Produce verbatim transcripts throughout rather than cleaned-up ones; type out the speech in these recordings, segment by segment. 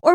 or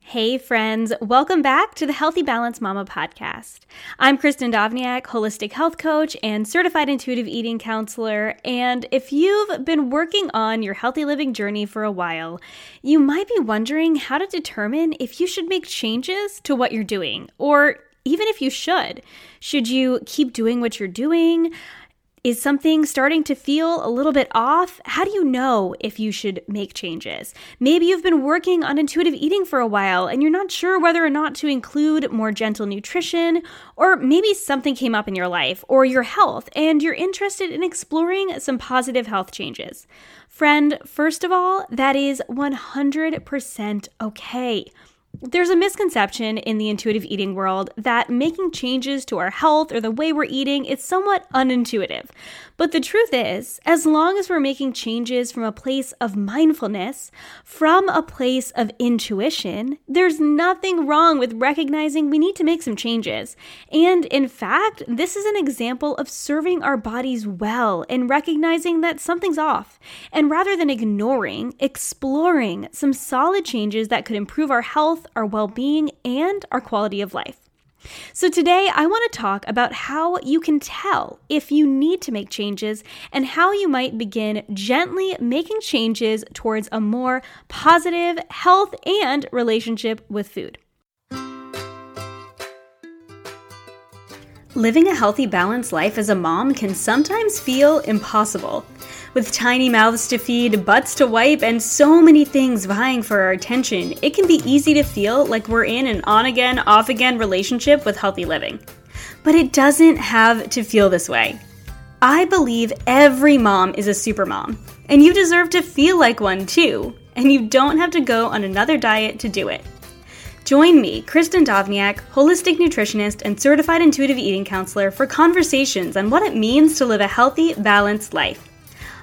Hey friends, welcome back to the Healthy Balance Mama podcast. I'm Kristen Dovniak, holistic health coach and certified intuitive eating counselor. And if you've been working on your healthy living journey for a while, you might be wondering how to determine if you should make changes to what you're doing, or even if you should. Should you keep doing what you're doing? Is something starting to feel a little bit off? How do you know if you should make changes? Maybe you've been working on intuitive eating for a while and you're not sure whether or not to include more gentle nutrition, or maybe something came up in your life or your health and you're interested in exploring some positive health changes. Friend, first of all, that is one hundred percent okay. There's a misconception in the intuitive eating world that making changes to our health or the way we're eating is somewhat unintuitive. But the truth is, as long as we're making changes from a place of mindfulness, from a place of intuition, there's nothing wrong with recognizing we need to make some changes. And in fact, this is an example of serving our bodies well and recognizing that something's off. And rather than ignoring, exploring some solid changes that could improve our health, our well-being, and our quality of life. So today I want to talk about how you can tell if you need to make changes and how you might begin gently making changes towards a more positive health and relationship with food. Living a healthy, balanced life as a mom can sometimes feel impossible. With tiny mouths to feed, butts to wipe, and so many things vying for our attention, it can be easy to feel like we're in an on-again, off-again relationship with healthy living. But it doesn't have to feel this way. I believe every mom is a supermom, and you deserve to feel like one too, and you don't have to go on another diet to do it. Join me, Kristen Dovniak, holistic nutritionist and certified intuitive eating counselor, for conversations on what it means to live a healthy, balanced life.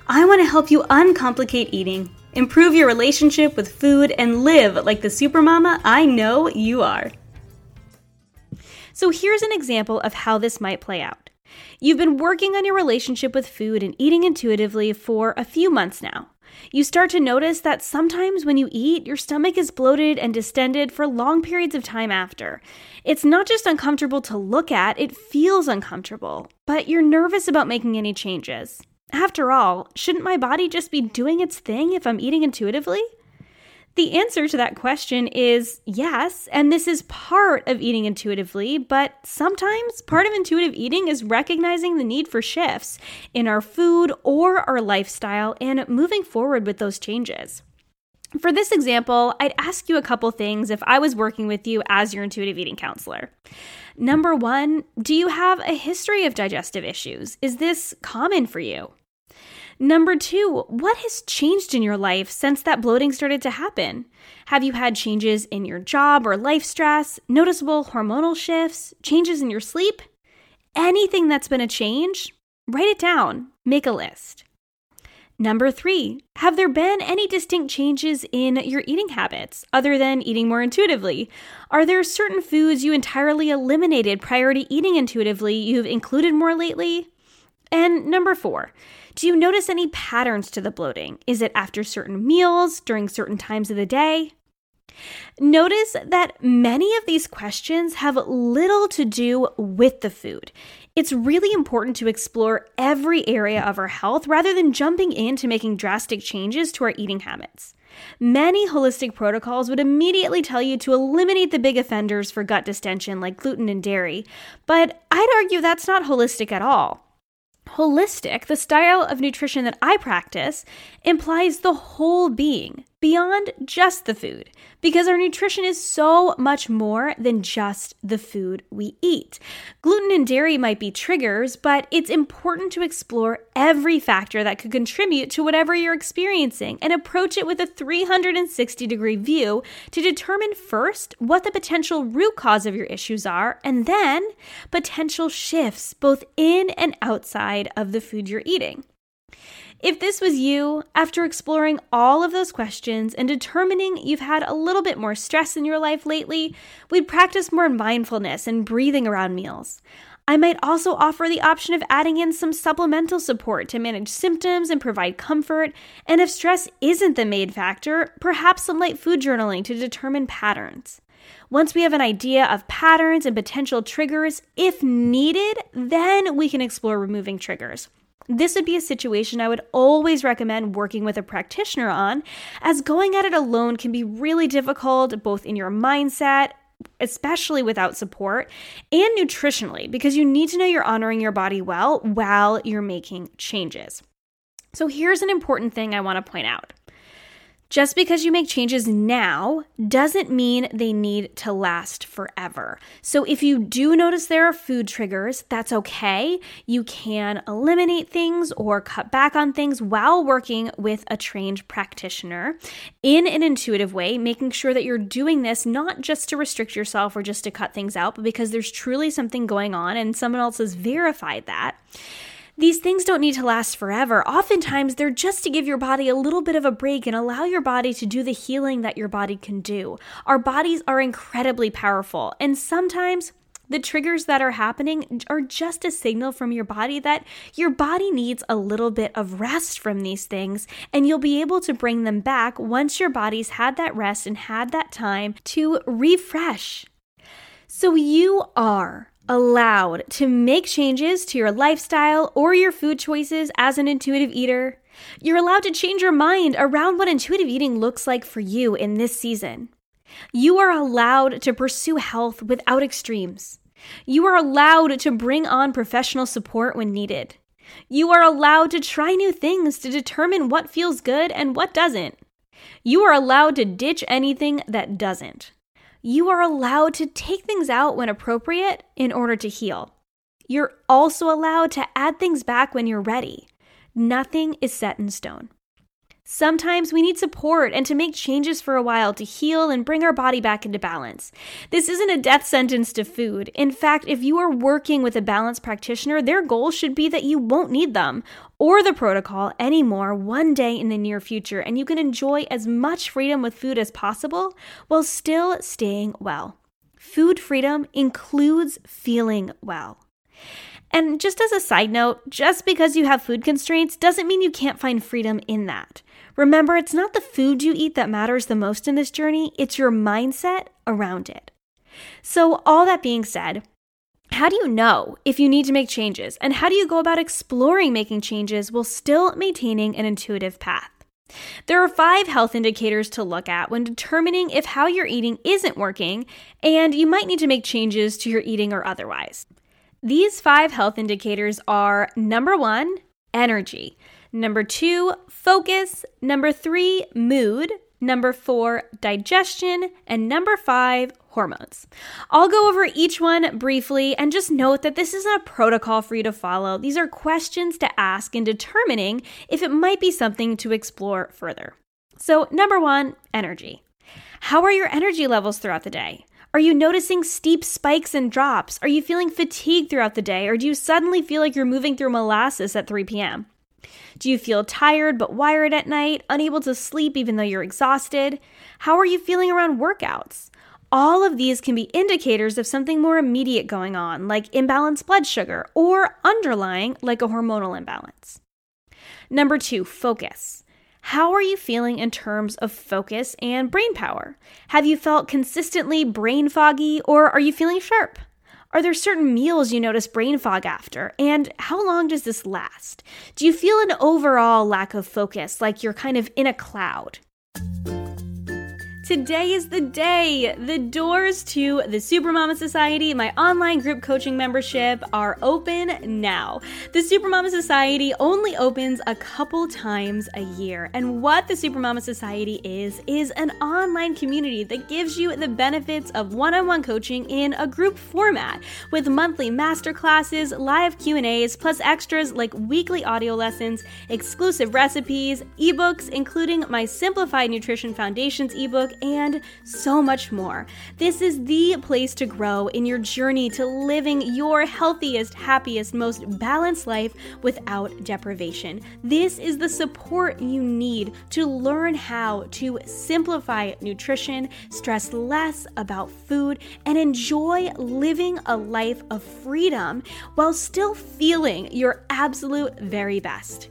I want to help you uncomplicate eating, improve your relationship with food, and live like the supermama I know you are. So here's an example of how this might play out. You've been working on your relationship with food and eating intuitively for a few months now. You start to notice that sometimes when you eat, your stomach is bloated and distended for long periods of time after. It's not just uncomfortable to look at, it feels uncomfortable, but you're nervous about making any changes. After all, shouldn't my body just be doing its thing if I'm eating intuitively? The answer to that question is yes, and this is part of eating intuitively, but sometimes part of intuitive eating is recognizing the need for shifts in our food or our lifestyle and moving forward with those changes. For this example, I'd ask you a couple things if I was working with you as your intuitive eating counselor. Number one, do you have a history of digestive issues? Is this common for you? Number two, what has changed in your life since that bloating started to happen? Have you had changes in your job or life stress, noticeable hormonal shifts, changes in your sleep? Anything that's been a change, write it down, make a list. Number three, have there been any distinct changes in your eating habits other than eating more intuitively? Are there certain foods you entirely eliminated prior to eating intuitively you've included more lately? And number four, do you notice any patterns to the bloating? Is it after certain meals, during certain times of the day? Notice that many of these questions have little to do with the food. It's really important to explore every area of our health rather than jumping into making drastic changes to our eating habits. Many holistic protocols would immediately tell you to eliminate the big offenders for gut distension like gluten and dairy, but I'd argue that's not holistic at all. Holistic, the style of nutrition that I practice, implies the whole being, beyond just the food, because our nutrition is so much more than just the food we eat. Gluten and dairy might be triggers, but it's important to explore every factor that could contribute to whatever you're experiencing and approach it with a three sixty degree view to determine first what the potential root cause of your issues are and then potential shifts both in and outside of the food you're eating. If this was you, after exploring all of those questions and determining you've had a little bit more stress in your life lately, we'd practice more mindfulness and breathing around meals. I might also offer the option of adding in some supplemental support to manage symptoms and provide comfort, and if stress isn't the main factor, perhaps some light food journaling to determine patterns. Once we have an idea of patterns and potential triggers, if needed, then we can explore removing triggers. This would be a situation I would always recommend working with a practitioner on, as going at it alone can be really difficult, both in your mindset, especially without support, and nutritionally, because you need to know you're honoring your body well while you're making changes. So here's an important thing I want to point out. Just because you make changes now doesn't mean they need to last forever. So if you do notice there are food triggers, that's okay. You can eliminate things or cut back on things while working with a trained practitioner in an intuitive way, making sure that you're doing this not just to restrict yourself or just to cut things out, but because there's truly something going on and someone else has verified that. These things don't need to last forever. Oftentimes, they're just to give your body a little bit of a break and allow your body to do the healing that your body can do. Our bodies are incredibly powerful, and sometimes the triggers that are happening are just a signal from your body that your body needs a little bit of rest from these things, and you'll be able to bring them back once your body's had that rest and had that time to refresh. So you are allowed to make changes to your lifestyle or your food choices as an intuitive eater. You're allowed to change your mind around what intuitive eating looks like for you in this season. You are allowed to pursue health without extremes. You are allowed to bring on professional support when needed. You are allowed to try new things to determine what feels good and what doesn't. You are allowed to ditch anything that doesn't. You are allowed to take things out when appropriate in order to heal. You're also allowed to add things back when you're ready. Nothing is set in stone. Sometimes we need support and to make changes for a while to heal and bring our body back into balance. This isn't a death sentence to food. In fact, if you are working with a balanced practitioner, their goal should be that you won't need them or the protocol anymore one day in the near future, and you can enjoy as much freedom with food as possible while still staying well. Food freedom includes feeling well. And just as a side note, just because you have food constraints doesn't mean you can't find freedom in that. Remember, it's not the food you eat that matters the most in this journey, it's your mindset around it. So all that being said, how do you know if you need to make changes, and how do you go about exploring making changes while still maintaining an intuitive path? There are five health indicators to look at when determining if how you're eating isn't working and you might need to make changes to your eating or otherwise. These five health indicators are: number one, energy; number two, focus; number three, mood; number four, digestion; and number five, hormones. I'll go over each one briefly and just note that this isn't a protocol for you to follow. These are questions to ask in determining if it might be something to explore further. So number one, energy. How are your energy levels throughout the day? Are you noticing steep spikes and drops? Are you feeling fatigued throughout the day, or do you suddenly feel like you're moving through molasses at three p.m.? Do you feel tired but wired at night, unable to sleep even though you're exhausted? How are you feeling around workouts? All of these can be indicators of something more immediate going on, like imbalanced blood sugar, or underlying, like a hormonal imbalance. Number two, focus. How are you feeling in terms of focus and brain power? Have you felt consistently brain foggy, or are you feeling sharp? Are there certain meals you notice brain fog after? And how long does this last? Do you feel an overall lack of focus, like you're kind of in a cloud? Today is the day. The doors to the Supermama Society, my online group coaching membership, are open now. The Supermama Society only opens a couple times a year. And what the Supermama Society is, is an online community that gives you the benefits of one-on-one coaching in a group format with monthly masterclasses, live Q and A's, plus extras like weekly audio lessons, exclusive recipes, ebooks, including my Simplified Nutrition Foundations ebook, and so much more. This is the place to grow in your journey to living your healthiest, happiest, most balanced life without deprivation. This is the support you need to learn how to simplify nutrition, stress less about food, and enjoy living a life of freedom while still feeling your absolute very best.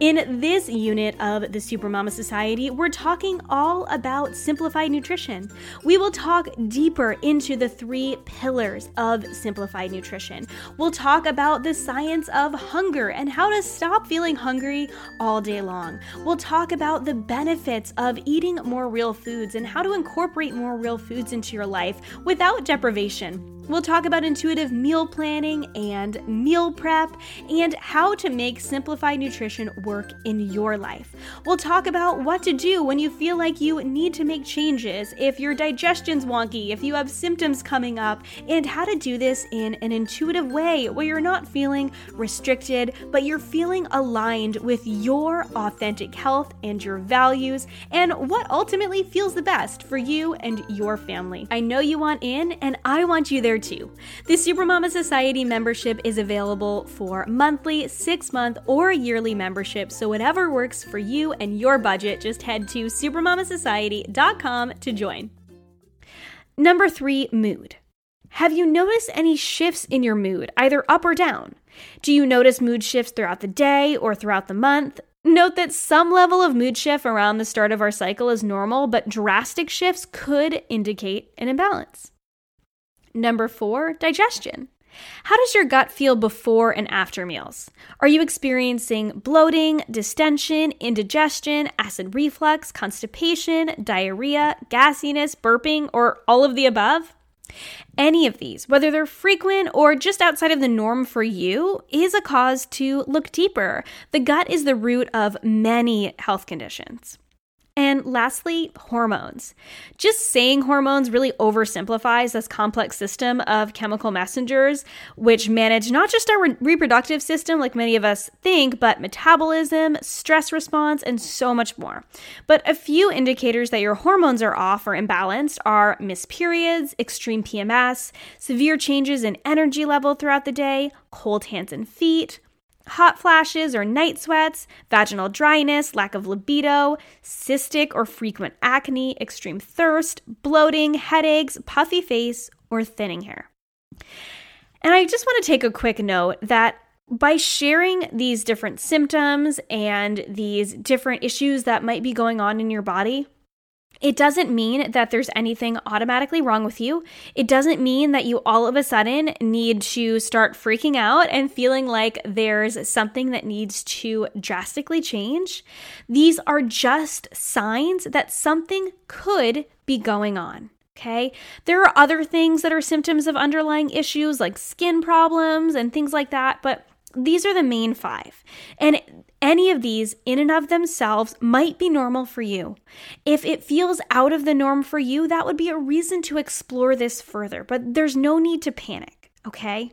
In this unit of the Supermama Society, we're talking all about simplified nutrition. We will talk deeper into the three pillars of simplified nutrition. We'll talk about the science of hunger and how to stop feeling hungry all day long. We'll talk about the benefits of eating more real foods and how to incorporate more real foods into your life without deprivation. We'll talk about intuitive meal planning and meal prep and how to make simplified nutrition work in your life. We'll talk about what to do when you feel like you need to make changes, if your digestion's wonky, if you have symptoms coming up, and how to do this in an intuitive way where you're not feeling restricted, but you're feeling aligned with your authentic health and your values and what ultimately feels the best for you and your family. I know you want in, and I want you there too. The Supermama Society membership is available for monthly, six-month, or yearly membership, so whatever works for you and your budget, just head to supermama society dot com to join. Number three, mood. Have you noticed any shifts in your mood, either up or down? Do you notice mood shifts throughout the day or throughout the month? Note that some level of mood shift around the start of our cycle is normal, but drastic shifts could indicate an imbalance. Number four, digestion. How does your gut feel before and after meals? Are you experiencing bloating, distension, indigestion, acid reflux, constipation, diarrhea, gassiness, burping, or all of the above? Any of these, whether they're frequent or just outside of the norm for you, is a cause to look deeper. The gut is the root of many health conditions. And lastly, hormones. Just saying hormones really oversimplifies this complex system of chemical messengers, which manage not just our re- reproductive system like many of us think, but metabolism, stress response, and so much more. But a few indicators that your hormones are off or imbalanced are missed periods, extreme P M S, severe changes in energy level throughout the day, cold hands and feet, hot flashes or night sweats, vaginal dryness, lack of libido, cystic or frequent acne, extreme thirst, bloating, headaches, puffy face, or thinning hair. And I just want to take a quick note that by sharing these different symptoms and these different issues that might be going on in your body, it doesn't mean that there's anything automatically wrong with you. It doesn't mean that you all of a sudden need to start freaking out and feeling like there's something that needs to drastically change. These are just signs that something could be going on. Okay. There are other things that are symptoms of underlying issues like skin problems and things like that, but these are the main five. And any of these in and of themselves might be normal for you. If it feels out of the norm for you, that would be a reason to explore this further, but there's no need to panic, okay?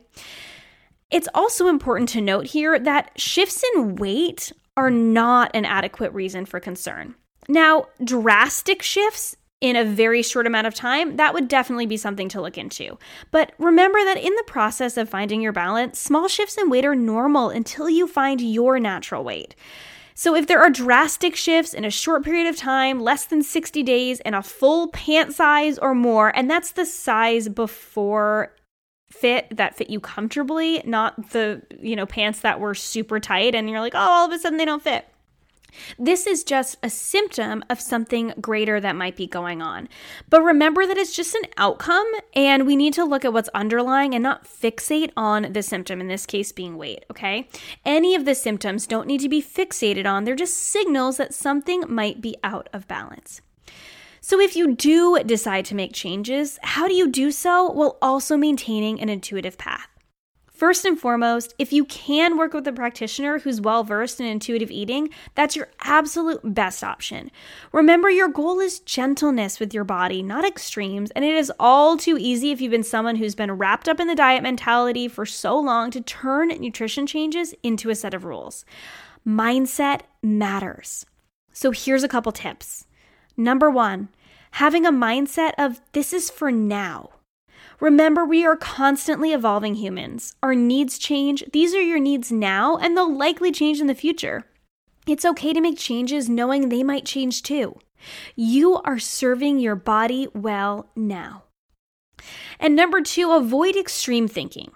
It's also important to note here that shifts in weight are not an adequate reason for concern. Now, drastic shifts in a very short amount of time, that would definitely be something to look into. But remember that in the process of finding your balance, small shifts in weight are normal until you find your natural weight. So if there are drastic shifts in a short period of time, less than sixty days, and a full pant size or more, and that's the size before fit that fit you comfortably, not the, you know, pants that were super tight and you're like, oh, all of a sudden they don't fit. This is just a symptom of something greater that might be going on. But remember that it's just an outcome, and we need to look at what's underlying and not fixate on the symptom, in this case being weight, okay? Any of the symptoms don't need to be fixated on. They're just signals that something might be out of balance. So if you do decide to make changes, how do you do so while also maintaining an intuitive path? First and foremost, if you can work with a practitioner who's well-versed in intuitive eating, that's your absolute best option. Remember, your goal is gentleness with your body, not extremes, and it is all too easy if you've been someone who's been wrapped up in the diet mentality for so long to turn nutrition changes into a set of rules. Mindset matters. So here's a couple tips. Number one, having a mindset of this is for now. Remember, we are constantly evolving humans. Our needs change. These are your needs now, and they'll likely change in the future. It's okay to make changes knowing they might change too. You are serving your body well now. And number two, avoid extreme thinking.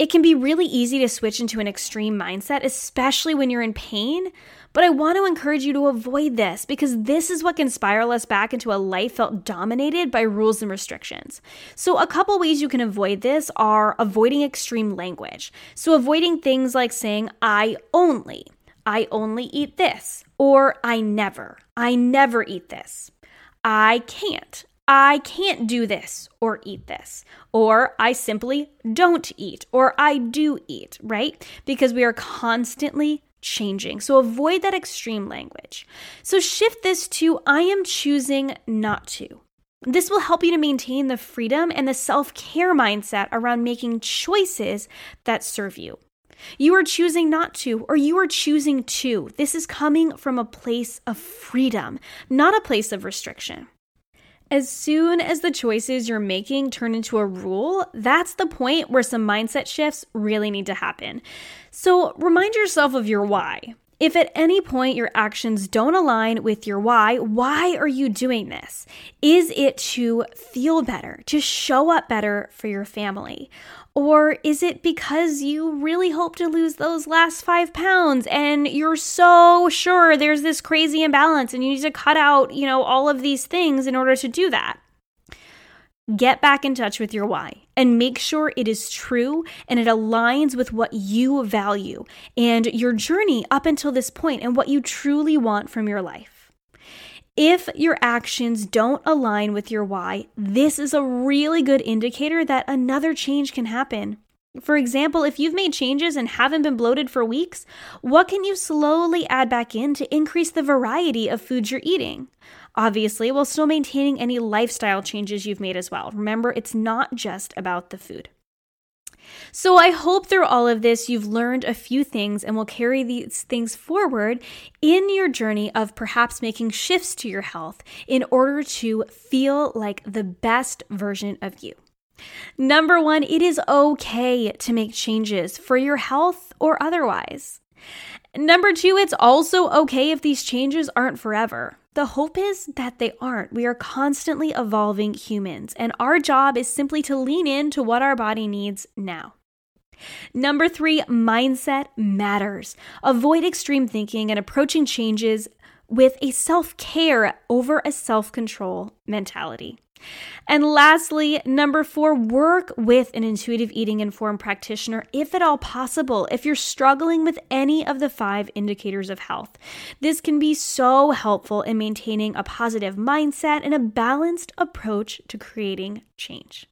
It can be really easy to switch into an extreme mindset, especially when you're in pain, but I want to encourage you to avoid this because this is what can spiral us back into a life felt dominated by rules and restrictions. So a couple ways you can avoid this are avoiding extreme language. So avoiding things like saying, I only, I only eat this, or I never, I never eat this, I can't. I can't do this or eat this, or I simply don't eat, or I do eat, right? Because we are constantly changing. So avoid that extreme language. So shift this to, I am choosing not to. This will help you to maintain the freedom and the self-care mindset around making choices that serve you. You are choosing not to, or you are choosing to. This is coming from a place of freedom, not a place of restriction. As soon as the choices you're making turn into a rule, that's the point where some mindset shifts really need to happen. So remind yourself of your why. If at any point your actions don't align with your why, why are you doing this? Is it to feel better, to show up better for your family? Or is it because you really hope to lose those last five pounds and you're so sure there's this crazy imbalance and you need to cut out, you know, all of these things in order to do that? Get back in touch with your why and make sure it is true and it aligns with what you value and your journey up until this point and what you truly want from your life. If your actions don't align with your why, this is a really good indicator that another change can happen. For example, if you've made changes and haven't been bloated for weeks, what can you slowly add back in to increase the variety of foods you're eating? Obviously, while still maintaining any lifestyle changes you've made as well. Remember, it's not just about the food. So I hope through all of this, you've learned a few things and will carry these things forward in your journey of perhaps making shifts to your health in order to feel like the best version of you. Number one, it is okay to make changes for your health or otherwise. Number two, it's also okay if these changes aren't forever. The hope is that they aren't. We are constantly evolving humans, and our job is simply to lean into what our body needs now. Number three, mindset matters. Avoid extreme thinking and approaching changes with a self-care over a self-control mentality. And lastly, number four, work with an intuitive eating informed practitioner if at all possible, if you're struggling with any of the five indicators of health. This can be so helpful in maintaining a positive mindset and a balanced approach to creating change.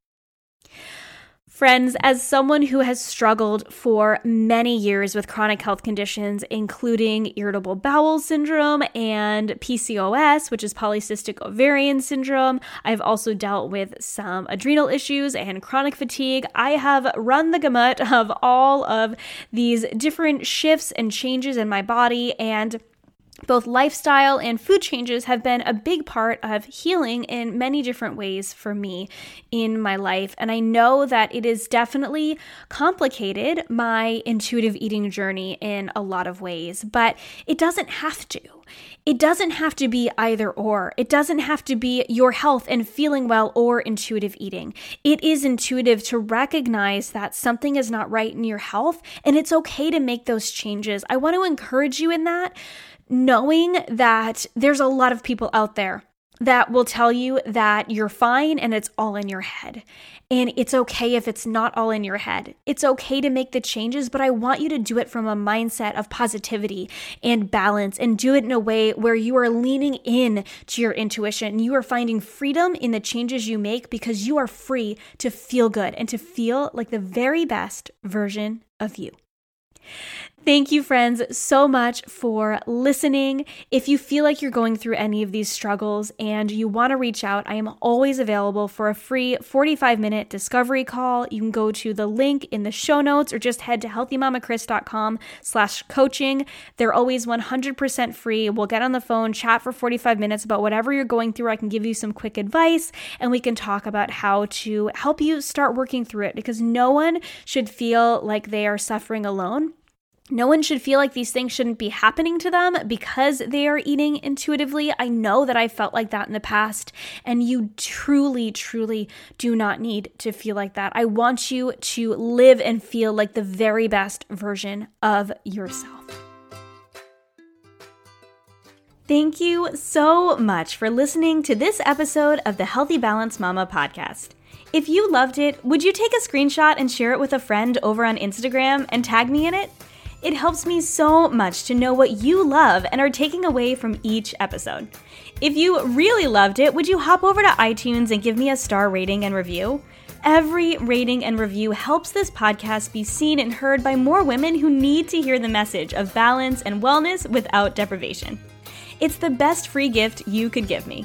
Friends, as someone who has struggled for many years with chronic health conditions, including irritable bowel syndrome and P C O S, which is polycystic ovarian syndrome, I've also dealt with some adrenal issues and chronic fatigue. I have run the gamut of all of these different shifts and changes in my body, and both lifestyle and food changes have been a big part of healing in many different ways for me in my life. And I know that it has definitely complicated my intuitive eating journey in a lot of ways, but it doesn't have to. It doesn't have to be either or. It doesn't have to be your health and feeling well or intuitive eating. It is intuitive to recognize that something is not right in your health, and it's okay to make those changes. I want to encourage you in that, knowing that there's a lot of people out there that will tell you that you're fine and it's all in your head. And it's okay if it's not all in your head. It's okay to make the changes, but I want you to do it from a mindset of positivity and balance, and do it in a way where you are leaning in to your intuition. You are finding freedom in the changes you make because you are free to feel good and to feel like the very best version of you. Thank you, friends, so much for listening. If you feel like you're going through any of these struggles and you want to reach out, I am always available for a free forty-five minute discovery call. You can go to the link in the show notes or just head to healthy mama chris dot com slash coaching. They're always one hundred percent free. We'll get on the phone, chat for forty-five minutes about whatever you're going through. I can give you some quick advice, and we can talk about how to help you start working through it, because no one should feel like they are suffering alone. No one should feel like these things shouldn't be happening to them because they are eating intuitively. I know that I felt like that in the past, and you truly, truly do not need to feel like that. I want you to live and feel like the very best version of yourself. Thank you so much for listening to this episode of the Healthy Balance Mama podcast. If you loved it, would you take a screenshot and share it with a friend over on Instagram and tag me in it? It helps me so much to know what you love and are taking away from each episode. If you really loved it, would you hop over to iTunes and give me a star rating and review? Every rating and review helps this podcast be seen and heard by more women who need to hear the message of balance and wellness without deprivation. It's the best free gift you could give me.